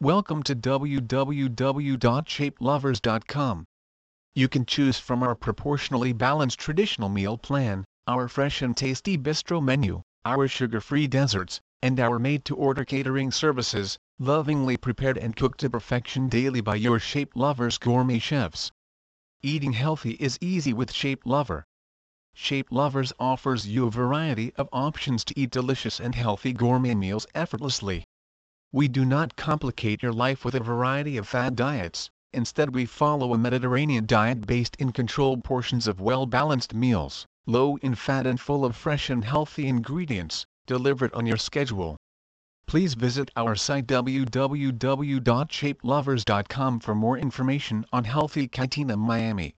Welcome to www.shapelovers.com. You can choose from our proportionally balanced traditional meal plan, our fresh and tasty bistro menu, our sugar-free desserts, and our made-to-order catering services, lovingly prepared and cooked to perfection daily by your Shape Lovers gourmet chefs. Eating healthy is easy with Shape Lover. Shape Lovers offers you a variety of options to eat delicious and healthy gourmet meals effortlessly. We do not complicate your life with a variety of fad diets. Instead, we follow a Mediterranean diet based in controlled portions of well-balanced meals, low in fat and full of fresh and healthy ingredients, delivered on your schedule. Please visit our site www.shapelovers.com for more information on healthy Katina Miami.